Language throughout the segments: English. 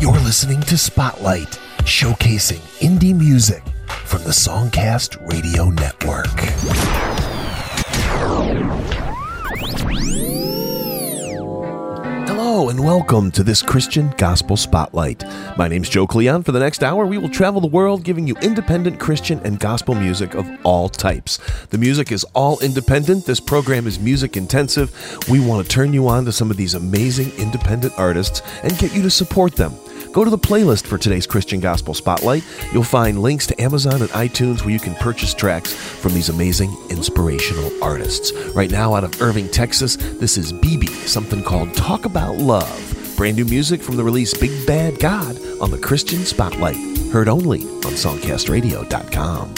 You're listening to Spotlight, showcasing indie music from the Songcast Radio Network. Hello and welcome to this Christian Gospel Spotlight. My name's Joe Cleon. For the next hour, we will travel the world giving you independent Christian and gospel music of all types. The music is all independent. This program is music intensive. We want to turn you on to some of these amazing independent artists and get you to support them. Go to the playlist for today's Christian Gospel Spotlight. You'll find links to Amazon and iTunes where you can purchase tracks from these amazing inspirational artists. Right now out of Irving, Texas, this is BiBi, something called Talk About Love. Brand new music from the release Big Bad God on the Christian Spotlight. Heard only on songcastradio.com.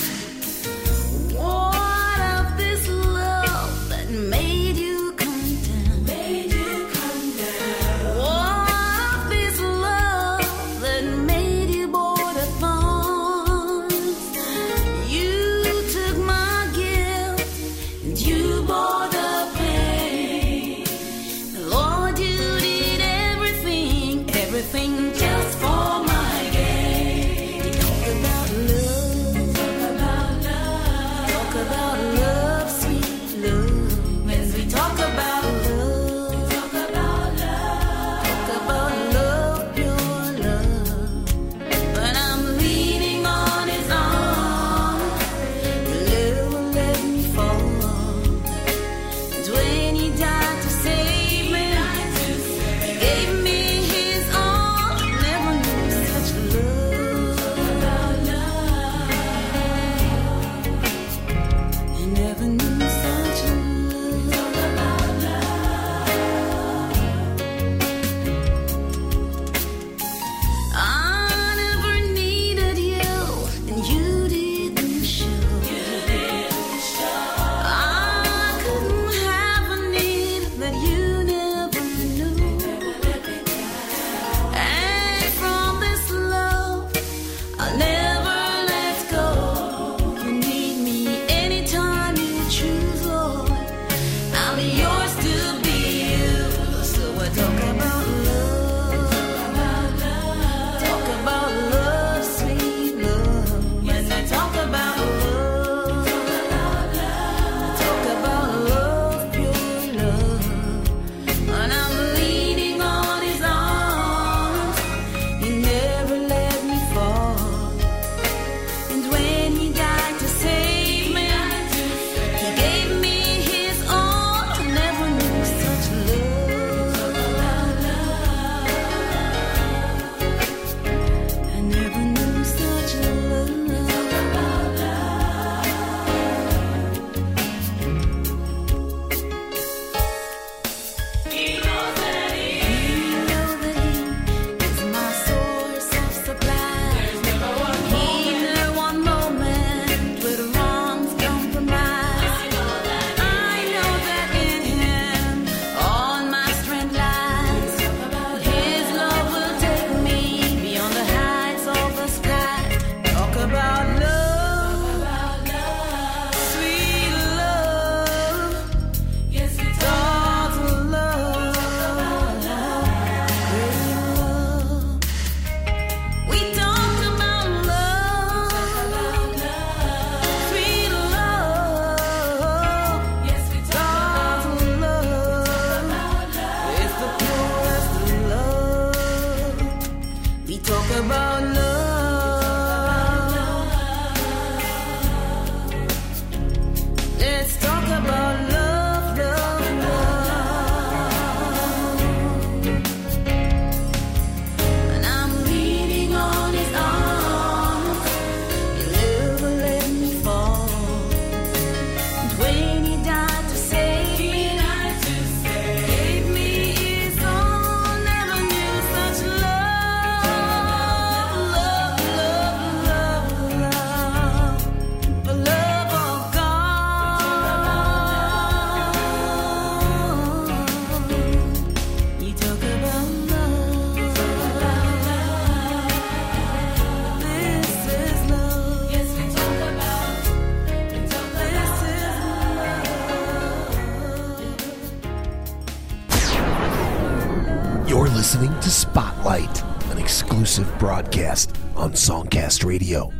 Listening to Spotlight, an exclusive broadcast on songcastradio.com.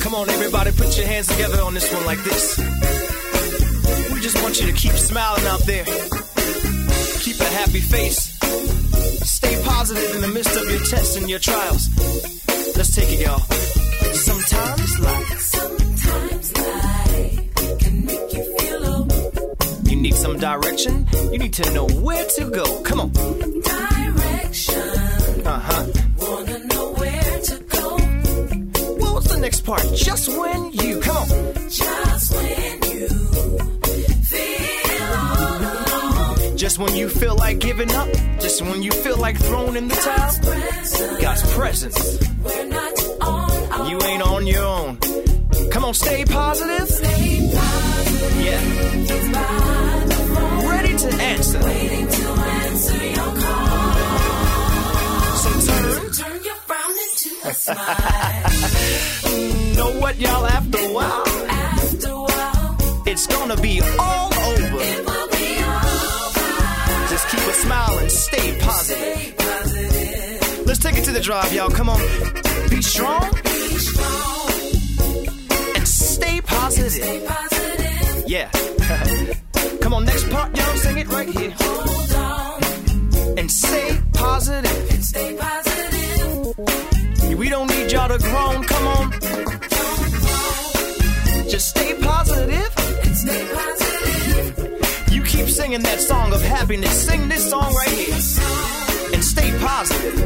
Come on, everybody, put your hands together on this one like this. We just want you to keep smiling out there. Keep a happy face. Stay positive in the midst of your tests and your trials. Let's take it, y'all. Sometimes life can make you feel low. You need some direction? You need to know where to go. Come on. Direction. Uh-huh. Wanna know where to go. What was the next part? Just when you. Come on. Just when you feel alone. Just when you feel like giving up. Just when you feel like throwing in the towel. God's presence. We're not on our own. You ain't on your own. Come on, stay positive. Stay positive. Yeah. He's by the phone. Ready to answer. Waiting to answer your call. So turn your frown into a smile. Know what, y'all? After a while, it's gonna be all over. It will be all right. Just keep a smile and stay positive. Stay positive. Let's take it to the drive, y'all. Come on. Be strong. And stay positive. Yeah. Come on, next part, y'all. Sing it right here. Hold on. And stay positive. And stay positive. We don't need y'all to groan. Come on. Just stay positive. And stay positive. You keep singing that song of happiness. Sing this song right here. And stay positive.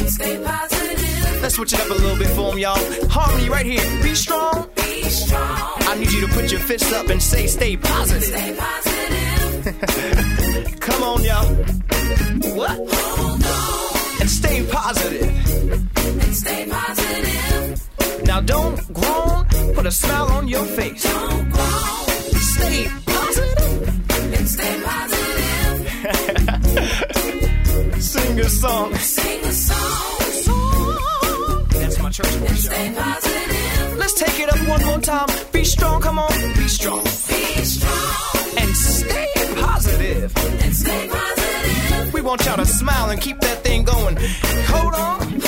And stay positive. Let's switch it up a little bit for them, y'all. Harmony right here. Be strong. I need you to put your fists up and say, stay positive. Stay positive. Come on, y'all. What? Hold on. And stay positive. And stay positive. Now don't groan. Put a smile on your face. Don't groan. Stay positive. And stay positive. Sing a song. And stay positive. Let's take it up one more time. Be strong, come on. Be strong. And stay positive. And stay positive. We want y'all to smile and keep that thing going. Hold on.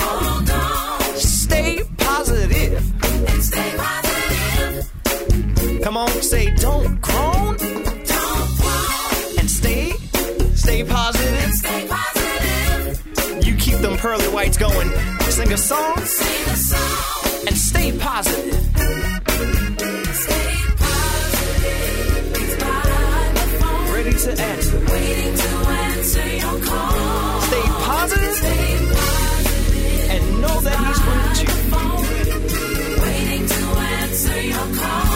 Stay positive. And stay positive. Come on, say don't groan. Don't groan. And stay positive. And stay positive. You keep them pearly whites going. Sing a song, and stay positive. Stay positive. It's by the phone. Ready to answer. Waiting to answer your call. Stay positive. And know that he's with you. Phone. Waiting to answer your call.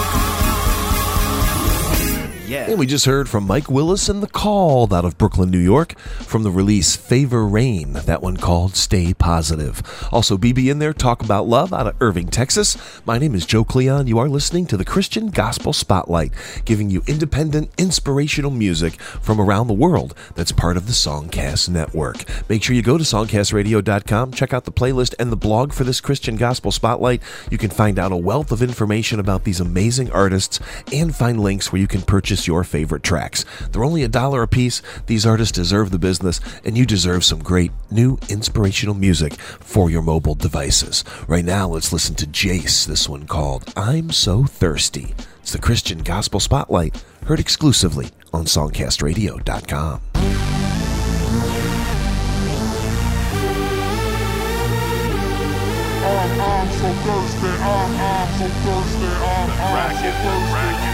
Yeah. And we just heard from Mike Willis and The Called out of Brooklyn, New York, from the release Favor Rain, that one called Stay Positive. Also, BiBi in there, Talk About Love out of Irving, Texas. My name is Joe Cleon. You are listening to the Christian Gospel Spotlight, giving you independent, inspirational music from around the world that's part of the Songcast Network. Make sure you go to songcastradio.com, check out the playlist and the blog for this Christian Gospel Spotlight. You can find out a wealth of information about these amazing artists and find links where you can purchase your favorite tracks. They're only $1 a piece. These artists deserve the business, and you deserve some great new inspirational music for your mobile devices. Right now, let's listen to Jace, this one called I'm So Thirsty. It's the Christian Gospel Spotlight, heard exclusively on songcastradio.com. I'm so thirsty, I'm so thirsty, I'm so thirsty. I'm so thirsty.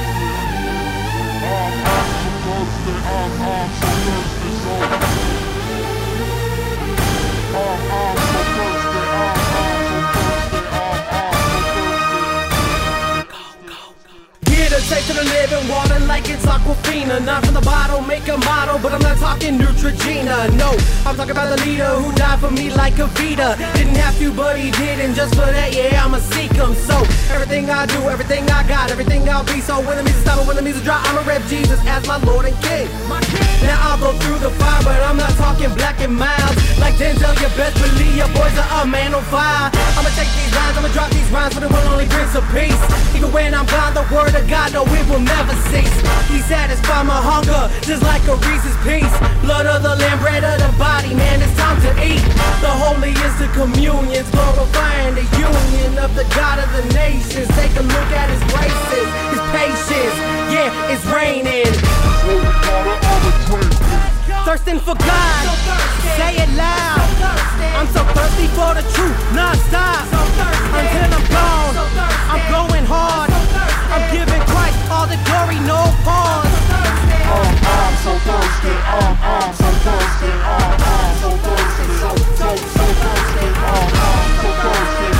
Taste of the living water like it's Aquafina. Not from the bottle, make a model, but I'm not talking Neutrogena. No, I'm talking about the leader who died for me like a Vita. Didn't have to, but he did, and just for that, yeah, I'ma seek him. So, everything I do, everything I got, everything I'll be. So, when the music's stop, when the music's dry, I'ma rep Jesus as my Lord and King. Now, I'll go through the fire, but I'm not talking black and mild. Like Denzel, you best believe your boys are a man on fire. I'ma take these lines, I'ma drop these rhymes for the one only Prince of Peace. Even when I'm gone, the word of God, no, it will never cease. He satisfied my hunger, just like a Reese's Piece. Blood of the land, bread of the body, man, it's time to eat. The holy is the communions, glorifying the union of the God of the nations. Take a look at his graces, his patience, yeah, it's raining. Thirsting for God, so say it loud. So I'm so thirsty for the truth, non-stop. So until I'm gone, so I'm going hard. I'm giving Christ all the glory, no pause. I'm so thirsty, I'm so thirsty, I'm so thirsty, so thirsty, I'm so thirsty, I'm so thirsty,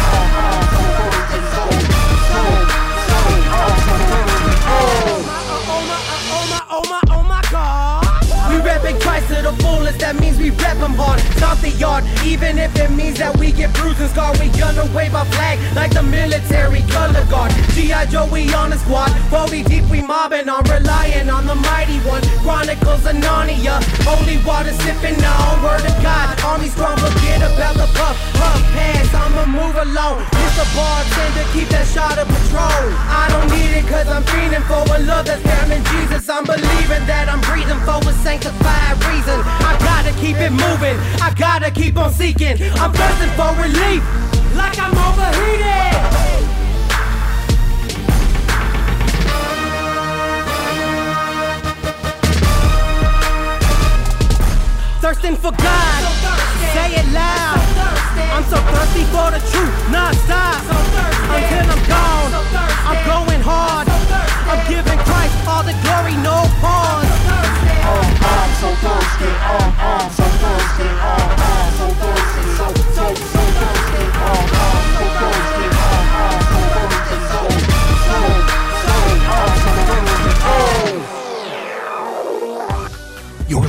to the fullest, that means we rep them hard. Stop the yard, even if it means that we get bruised and scarred. We gonna wave our flag like the military color guard. G.I. Joe, we on the squad. 4B deep, we mobbing on, relying on the mighty one. Chronicles of Narnia, holy water sipping on. Word of God, army strong, forget about the puff pass. I'ma move along. It's a bartender, keep that shot of patrol. I don't need it cause I'm feeling for a love that's down in Jesus. I'm believing that I'm breathing for a sanctified reason. I gotta keep it moving, I gotta keep on seeking. I'm thirsting for relief, like I'm overheated. Thirsting for God, so say it loud. So I'm so thirsty for the truth, non-stop. So until I'm gone, so I'm going hard. So I'm giving Christ all the glory, no pause. I'm so thirsty, I'm so thirsty, I'm so thirsty, so thirsty, I'm so thirsty, I'm so thirsty, so thirsty. You're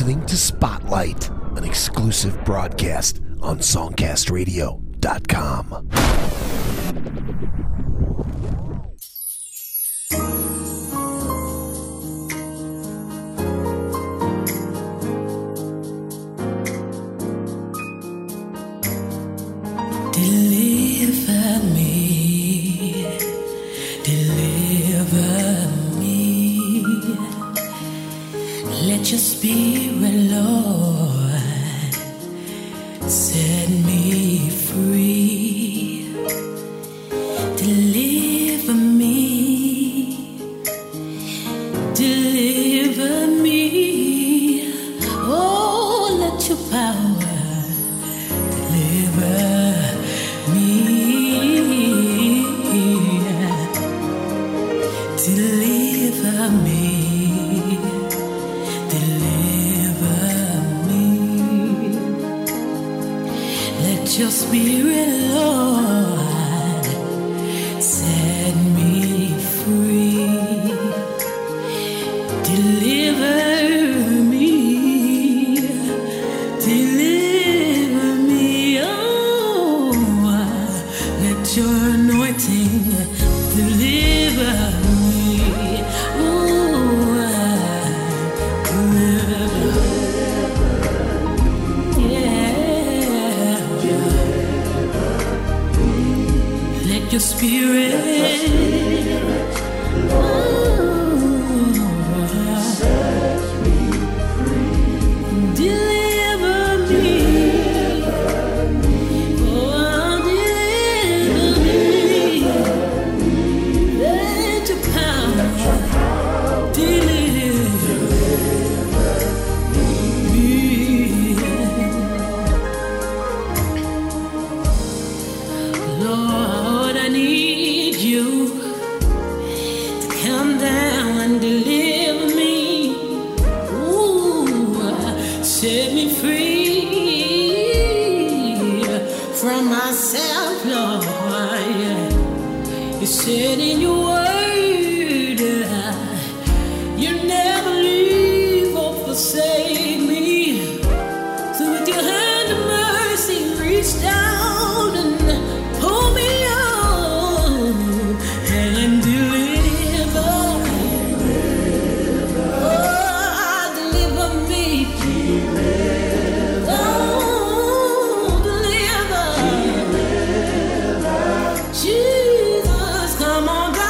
listening to Spotlight, an exclusive broadcast on songcastradio.com. Come on down.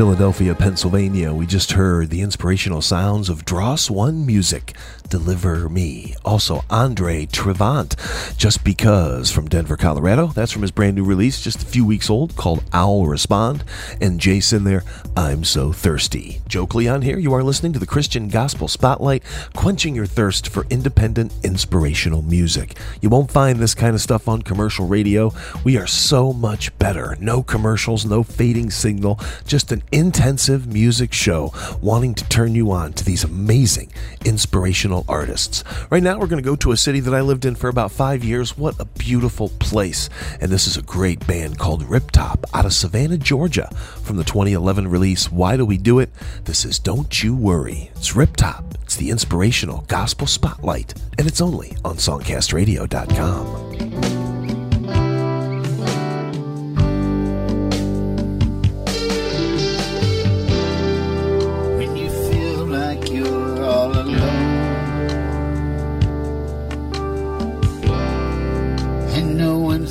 Philadelphia, Pennsylvania, we just heard the inspirational sounds of DRoss1 Muzic, Deliver Me. Also, Andre Tresvant, Just Because, from Denver, Colorado. That's from his brand new release, just a few weeks old, called Owl Respond. And Jace in there, I'm So Thirsty. Joe Cleon here. You are listening to the Christian Gospel Spotlight, quenching your thirst for independent, inspirational music. You won't find this kind of stuff on commercial radio. We are so much better. No commercials, no fading signal, just an intensive music show wanting to turn you on to these amazing, inspirational artists. Right now, we're going to go to a city that I lived in for about 5 years. What a beautiful place. And this is a great band called Riptop out of Savannah, Georgia, from the 2011 release, Why Do We Do It? This is Don't You Worry. It's Riptop. It's the inspirational gospel spotlight, and it's only on songcastradio.com.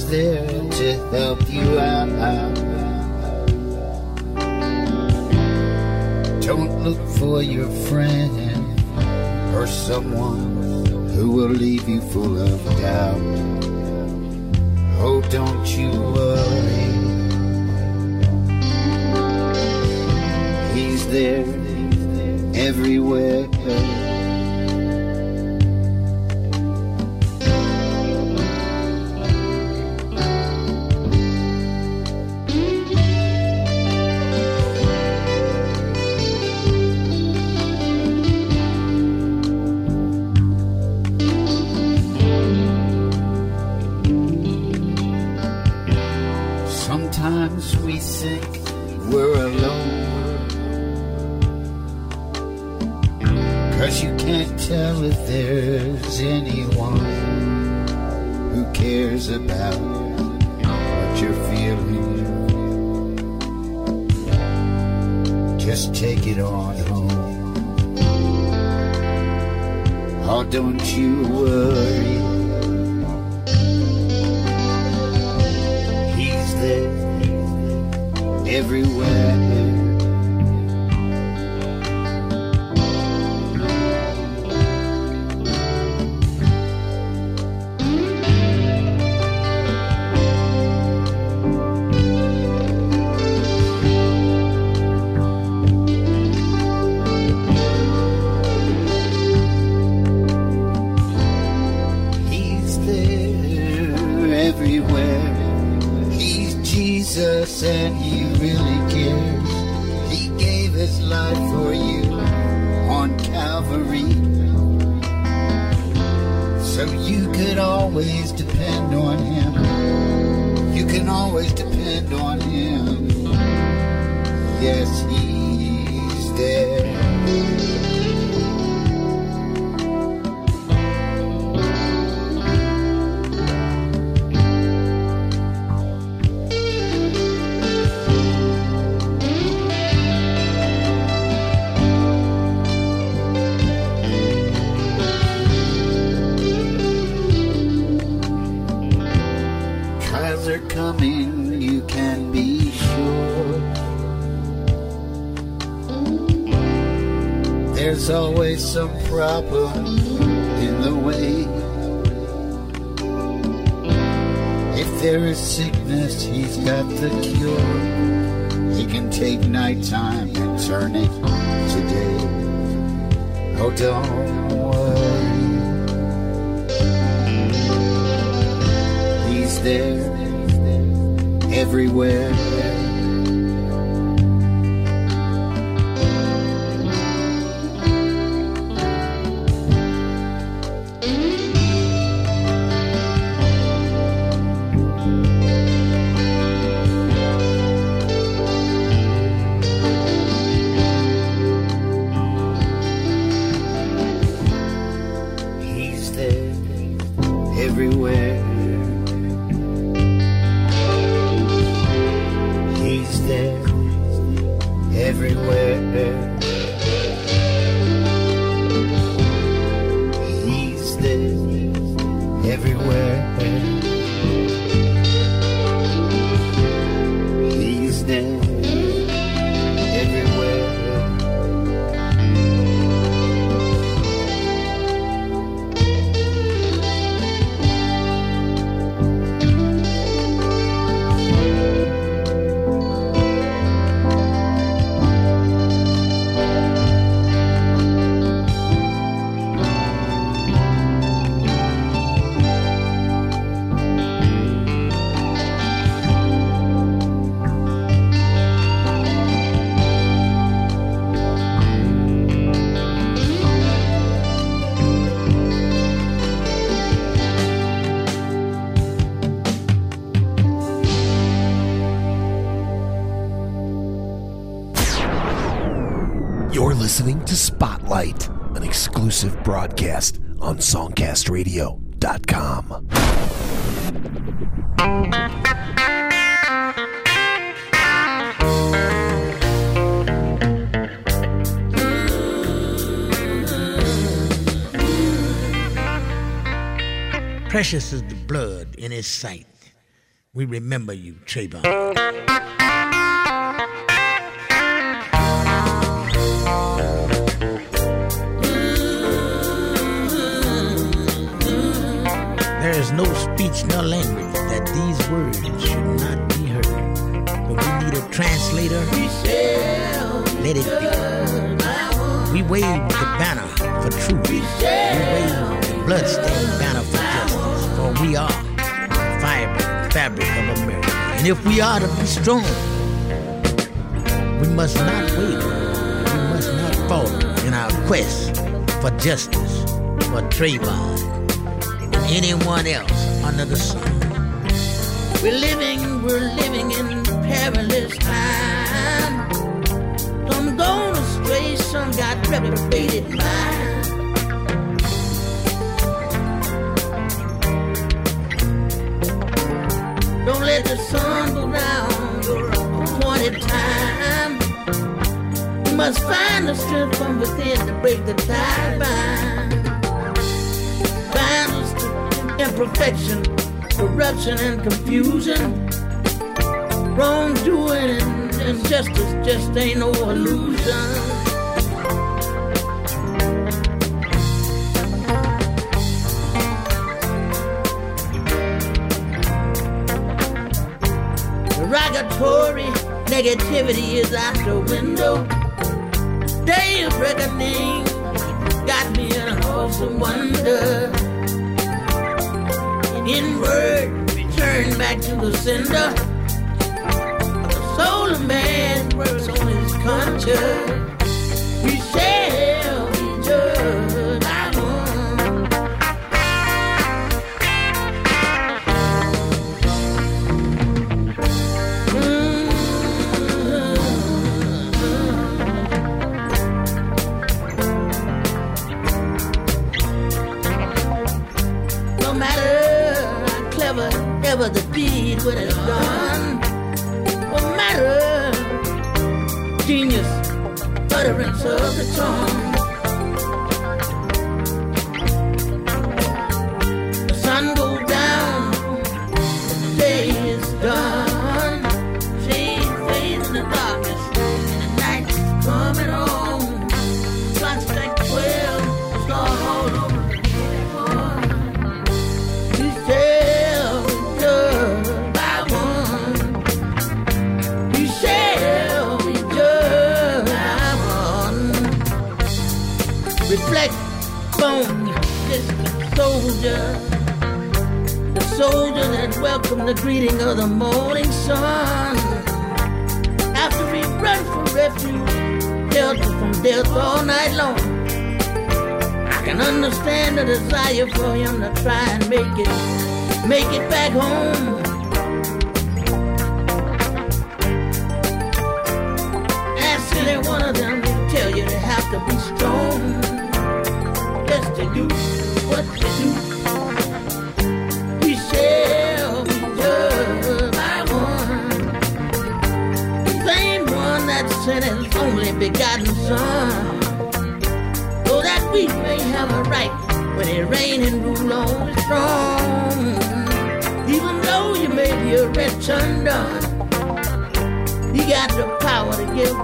There to help you out. Don't look for your friend or someone who will leave you full of doubt. Oh, don't you worry. He's there everywhere. We think we're alone, 'cause you can't tell if there's anyone who cares about what you're feeling. Just take it on home. Oh, don't you worry. He's there everywhere. He's there everywhere. He's Jesus and He really cares. He gave His life for you on Calvary, so you could always depend on Him. You can always depend on Him. Yes, He's there. There's always some problem in the way. If there is sickness, He's got the cure. He can take nighttime and turn it to day. Oh, don't worry. He's there everywhere. You're listening to Spotlight, an exclusive broadcast on songcastradio.com. Precious is the blood in his sight. We remember you, Trayvon. There is no speech nor language that these words should not be heard. When we need a translator, let it be. We wave the banner for truth. We wave the bloodstained banner for justice. For we are the vibrant fabric of America. And if we are to be strong, we must not waver. We must not falter in our quest for justice for Trayvon and anyone else under the sun. We're living in perilous time. Some gone astray, some got reprobated minds. Don't let the sun go down your appointed time. You must find the strength from within to break the tide bind. Bind us to imperfection, corruption and confusion. Wrongdoing and injustice just ain't no illusion. Negativity is out the window. Day of reckoning got me in a wholesome wonder. And inward, return back to the sender. The soul of man works on his conscience. We shall be judged by the deed what it's done. No matter genius, utterance of the tongue. The sun goes down, the day is done. Shade fades in the darkness, and the night is coming on. Clock strike 12, the stars all over. The soldier that welcomed the greeting of the morning sun. After we run from refuge, delta from death all night long, I can understand the desire for him to try and make it back home. Ask any one of them, they tell you they have to be strong, just to do what we do. We shall be judged by one, the same one that sent his only begotten Son, so that we may have a right when it reign and rule on the throne. Even though you may be a wretch undone, you got the power to give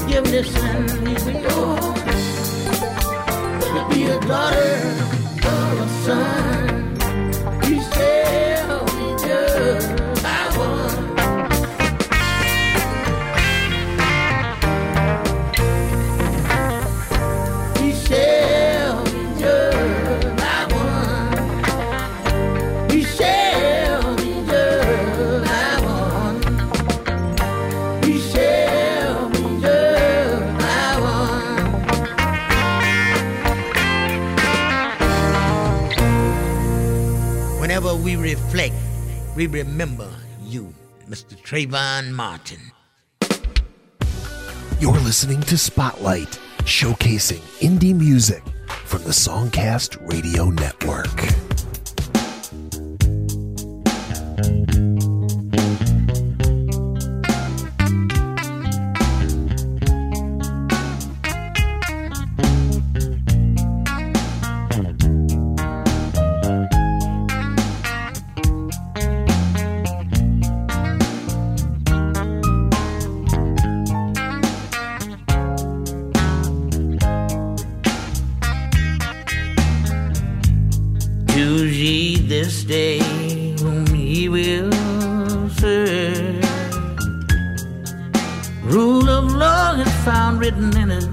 forgiveness and leave it all. Whether be a daughter, son, you shall be judged by one. You shall be judged by one. You shall be judged by one. You shall be judged by one. Whenever we reflect, we remember you, Mr. Trayvon Martin. You're listening to Spotlight, showcasing indie music from the Songcast Radio Network.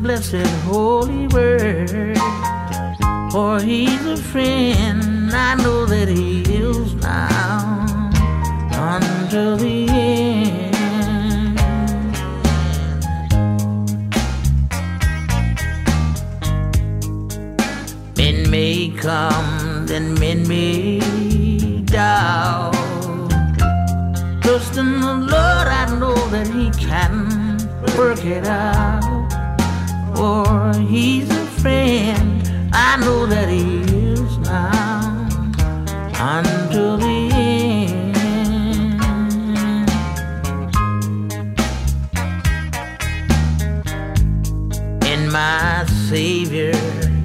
Blessed holy word, for he's a friend, I know that he is now until the end. Men may come, then men may doubt. Trust in the Lord, I know that he can work it out. For he's a friend, I know that he is now until the end. In my Savior,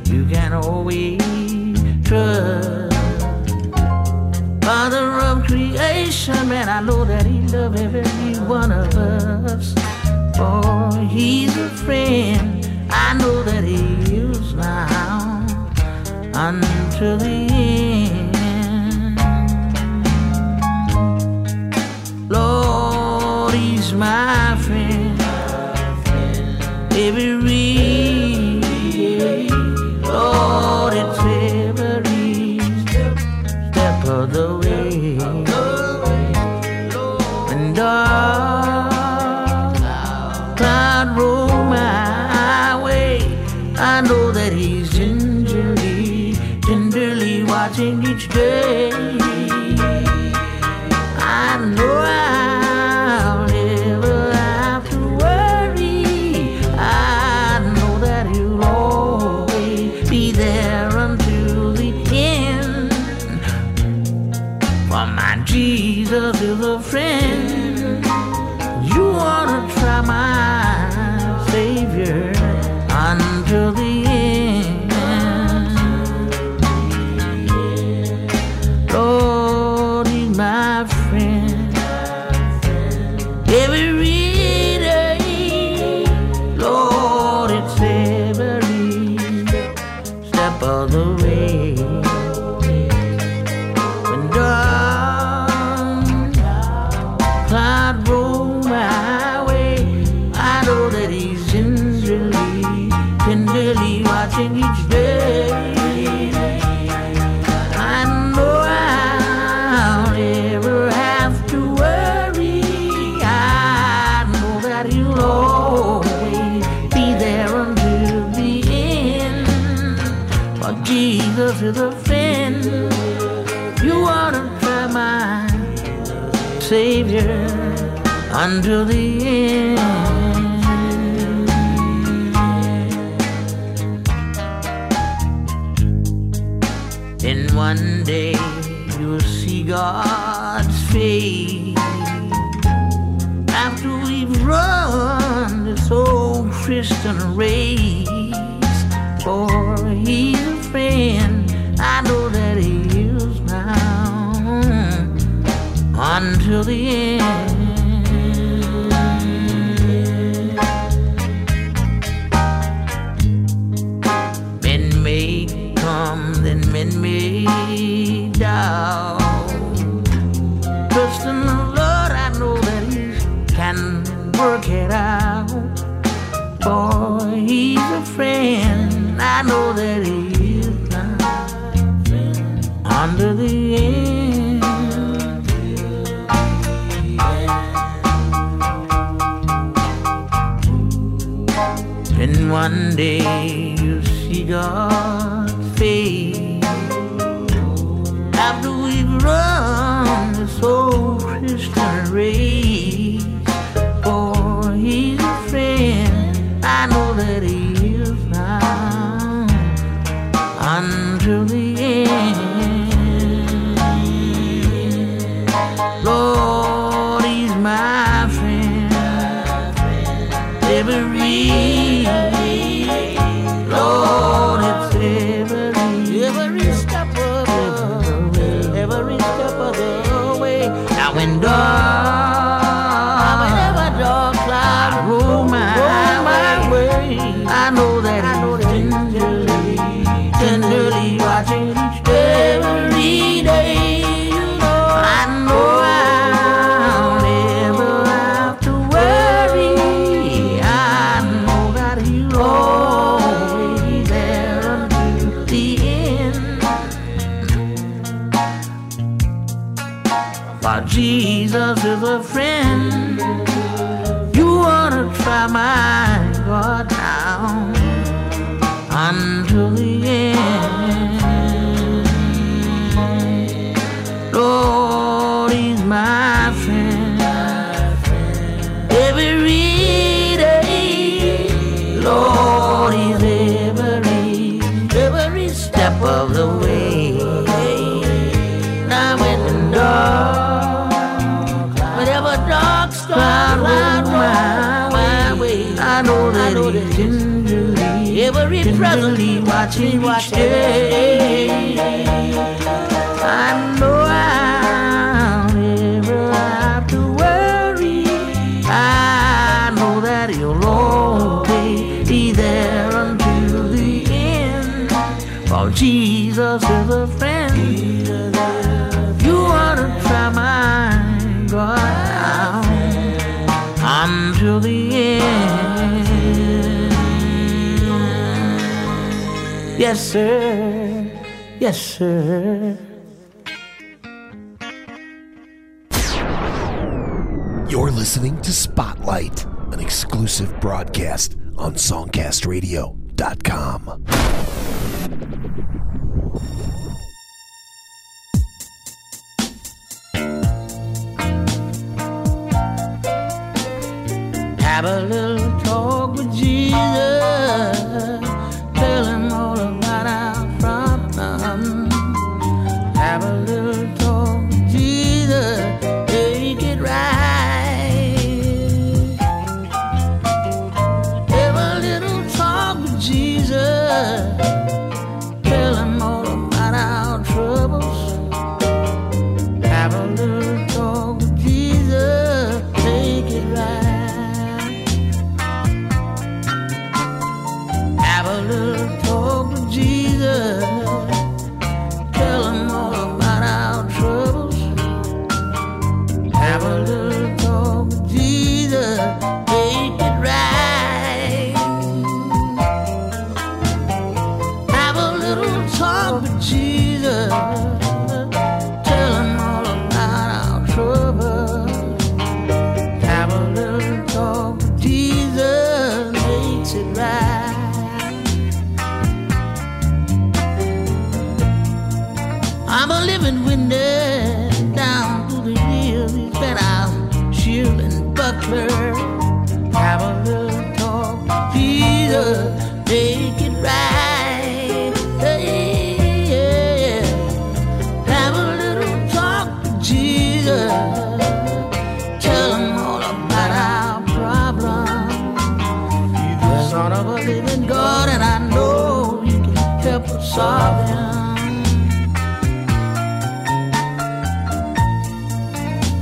you can always trust. Father of creation, man, I know that he loves every one of us. For he's a friend, I know that he is now until the end. Lord, he's my friend. Lord, it's every step of the way. And dark cloud roll my, I know that he's gingerly, tenderly watching each day. I know I'll never have to worry. I know that he'll always be there until the end. For my Jesus is a friend. You wanna try my Savior? Until the end, Lord, he's my friend. Every day, Lord, it's every step of the way. When dark clouds roll my way, I know that he's gingerly, tenderly watching each day. I know I'll never have to worry. I know that he'll always be there until the end. For Jesus is a friend. You ought to try my Savior until the end. And one day you'll see God's face after we've run this whole Christian race. For he's a friend, I know that he is now until the end. Men may come, then men may doubt. Trust in the Lord, I know that he can work it out. For he's a friend, I know that he is now under the end. And one day you see God's face after we've run this whole Christian race. For he's a friend, I know that I'm tenderly, tenderly watching each day, every day. I know I'll never have to worry. I know that He's always there until the end. For Jesus is a friend. Try my God down until the end. Lord, He's my friend every day. Lord, He's every step of the way. Now when the dark, whatever dark cloud over my, I know that He's tenderly, every presently watching each day. I know I'll never have to worry. I know that He'll always be there until the end. For Jesus is a friend. If you want to try my God out until the end. Yes, sir. Yes, sir. You're listening to Spotlight, an exclusive broadcast on songcastradio.com. Have a little talk with Jesus.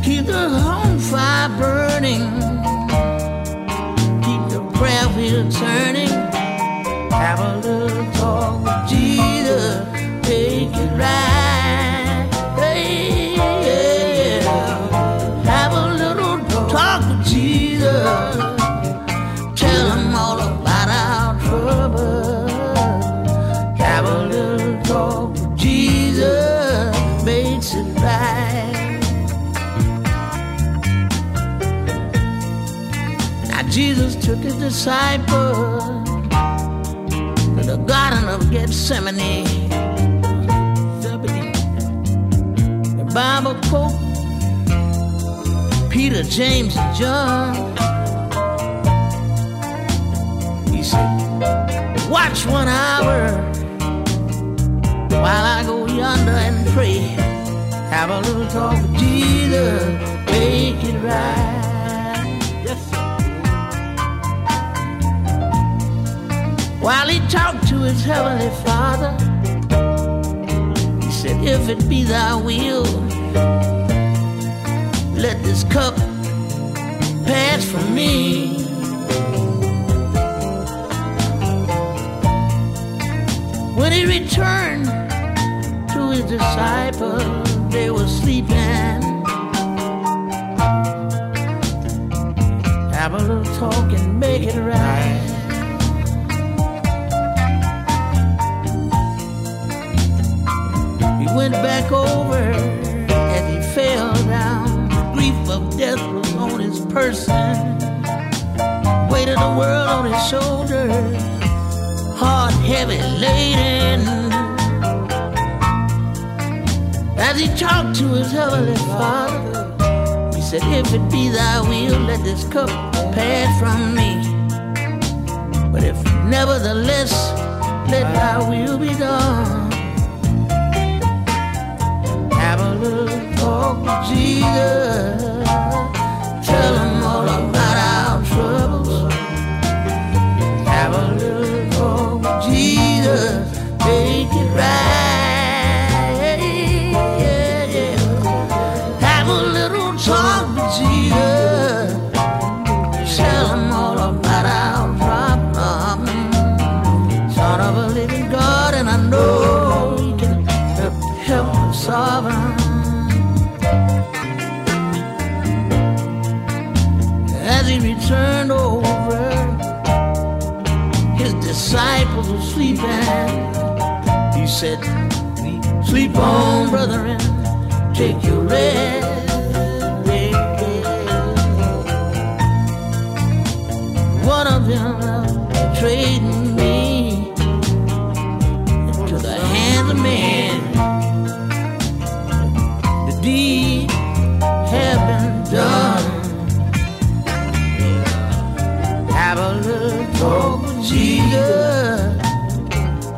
Keep the home fire burning, keep the prayer wheel turning. Have a little talk with Jesus, take it right. Hey, yeah, yeah. Have a little talk with Jesus, tell Him all about our trouble. Have a little talk with Jesus, makes it right. Jesus took His disciples to the Garden of Gethsemane. The Bible quote Peter, James, and John. He said, "Watch 1 hour while I go yonder and pray. Have a little talk with Jesus, make it right." While He talked to His heavenly Father, He said, "If it be Thy will, let this cup pass from me. returned to his disciples. They were sleeping. Have a little talk and make it right. He went back over as he fell down. The grief of death was on his person. Weight of the world on his shoulders, hard, heavy, laden. As he talked to his heavenly Father, he said, if it be thy will, let this cup pass from me. But if nevertheless, let thy will be done. Have a little talk with Jesus. Tell him all about our troubles. Have a little talk with Jesus. Make it right. As he returned over, his disciples were sleeping. He said, sleep on, brethren, take your rest. One of them betrayed me into the hands of men. Deed have been done. Have a little talk with Jesus.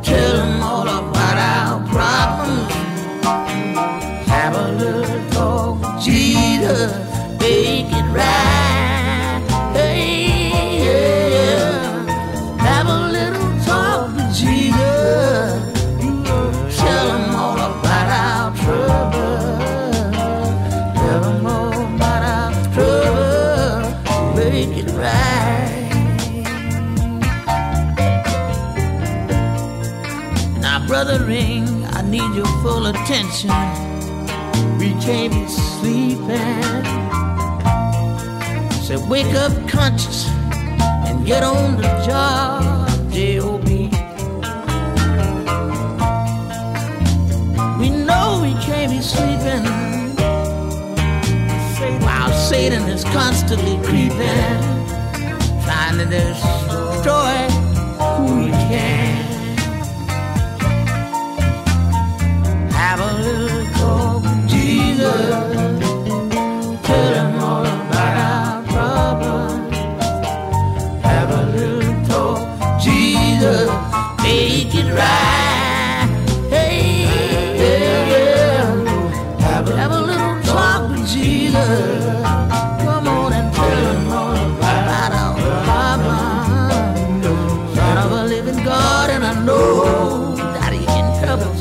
Tell him all about our problems. Have a little talk with Jesus. Make it right. Hey, yeah. Have a little talk with Jesus. Tell him all about our troubles. Brothering, I need your full attention. We can't be sleeping. Said, wake up conscious and get on the job, J.O.B. We know we can't be sleeping while Satan is constantly creeping, trying to destroy who he can. Have a little talk with Jesus. Tell him all about our problems. Have a little talk with Jesus. Make it right. Hey, yeah, yeah. Have a little talk with Jesus. Come on and tell him all about our problems. Son of a living God, and I know that he can help us.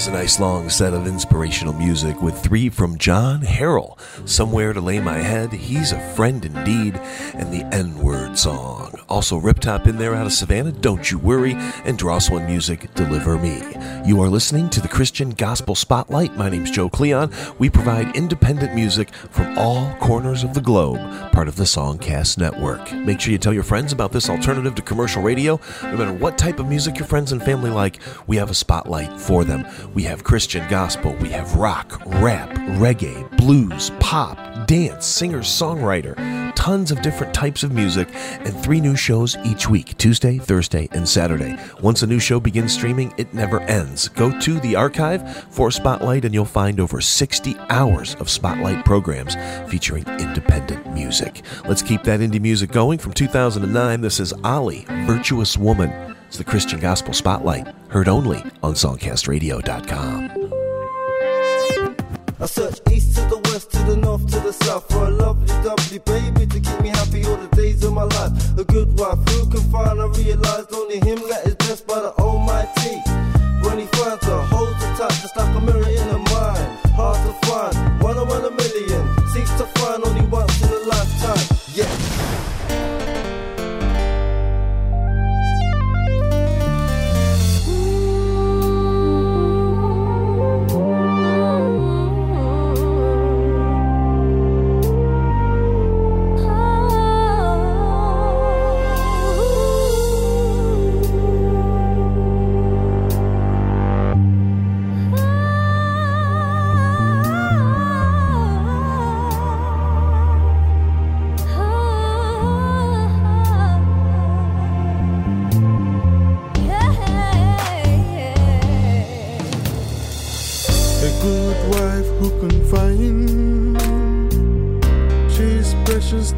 It's a nice long set of inspirational music with three from John Harrell, Somewhere to Lay My Head, He's a Friend Indeed, and the N-Word song. Also Riptop in there out of Savannah, Don't You Worry, and DRoss1 Muzic, Deliver Me. You are listening to the Christian Gospel Spotlight. My name's Joe Cleon. We provide independent music from all corners of the globe, part of the Songcast Network. Make sure you tell your friends about this alternative to commercial radio. No matter what type of music your friends and family like, we have a spotlight for them. We have Christian gospel, we have rock, rap, reggae, blues, pop, dance, singer, songwriter, tons of different types of music, and three new shows each week, Tuesday, Thursday, and Saturday. Once a new show begins streaming, it never ends. Go to the archive for Spotlight, and you'll find over 60 hours of Spotlight programs featuring independent music. Let's keep that indie music going. From 2009, this is Olli, Virtuous Woman. It's the Christian Gospel Spotlight, heard only on songcastradio.com. I search east to the west, to the north, to the south for a lovely baby to keep me happy all the days of my life. A good wife who can find, I realized only him that is blessed by the Almighty. When he finds her, holds her tight, just like a mirror in her mind. Hard to find, one among a million, seeks to find only once in a lifetime. Yeah.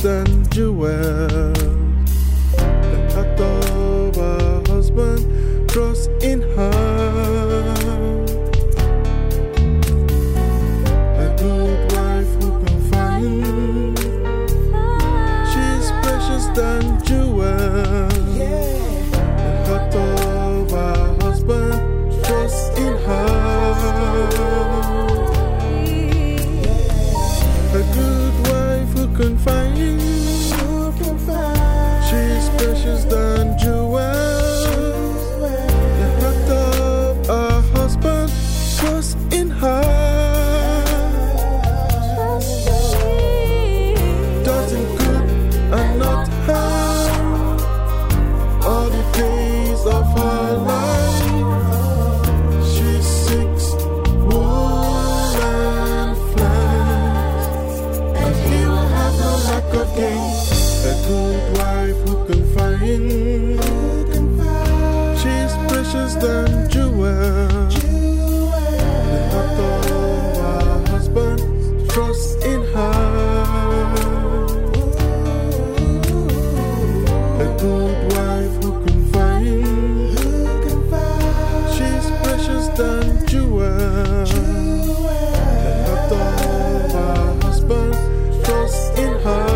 golden jewel. The heart of a husband dross in her. A good wife who can find. She's precious than jewel. The heart of a husband dross in her. A good wife who can find. She's precious than jewel. The heart of a husband was in her. Doesn't good and not hard. All the days of her life. She's 6 wood. A good wife who can find. She's precious than jewel. The heart of her husband trusts in her. A good wife who can find. She's precious than jewel. The heart of her husband trusts in her.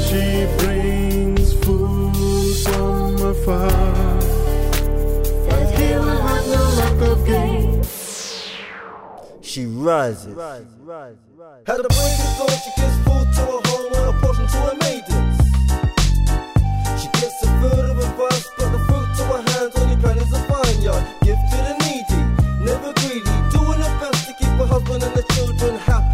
She brings food from afar, and he will have no lack of gain. She rises. Had a brain to go, she gets food to a home and a portion to her maidens. She gets the food of a bus, got the fruit to her hands, only bread is a vineyard. Give to the needy, never greedy, doing her best to keep her husband and the children happy.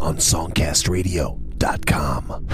on songcastradio.com.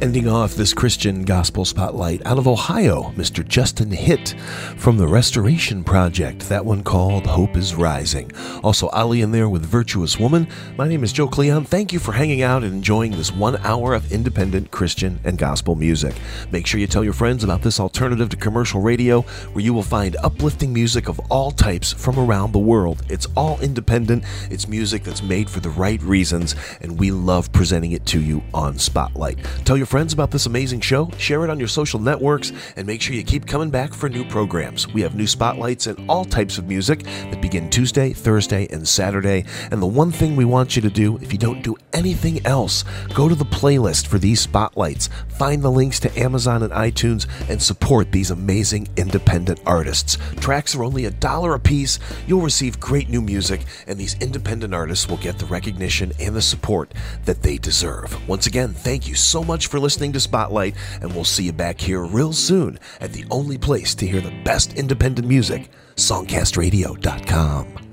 Ending off this Christian gospel spotlight out of Ohio, Mr. Justin Hitt from the Restoration Project, that one called Hope is Rising. Also Olli in there with Virtuous Woman. My name is Joe Cleon. Thank you for hanging out and enjoying this 1 hour of independent Christian and gospel music. Make sure you tell your friends about this alternative to commercial radio where you will find uplifting music of all types from around the world. It's all independent. It's music that's made for the right reasons, and we love presenting it to you on Spotlight. Tell your friends about this amazing show, share it on your social networks, and make sure you keep coming back for new programs. We have new spotlights and all types of music that begin Tuesday, Thursday, and Saturday. And the one thing we want you to do, if you don't do anything else, go to the playlist for these spotlights, find the links to Amazon and iTunes, and support these amazing independent artists. Tracks are only $1 a piece. You'll receive great new music, and these independent artists will get the recognition and the support that they deserve. Once again, thank you so much for listening to Spotlight, and we'll see you back here real soon at the only place to hear the best independent music, songcastradio.com.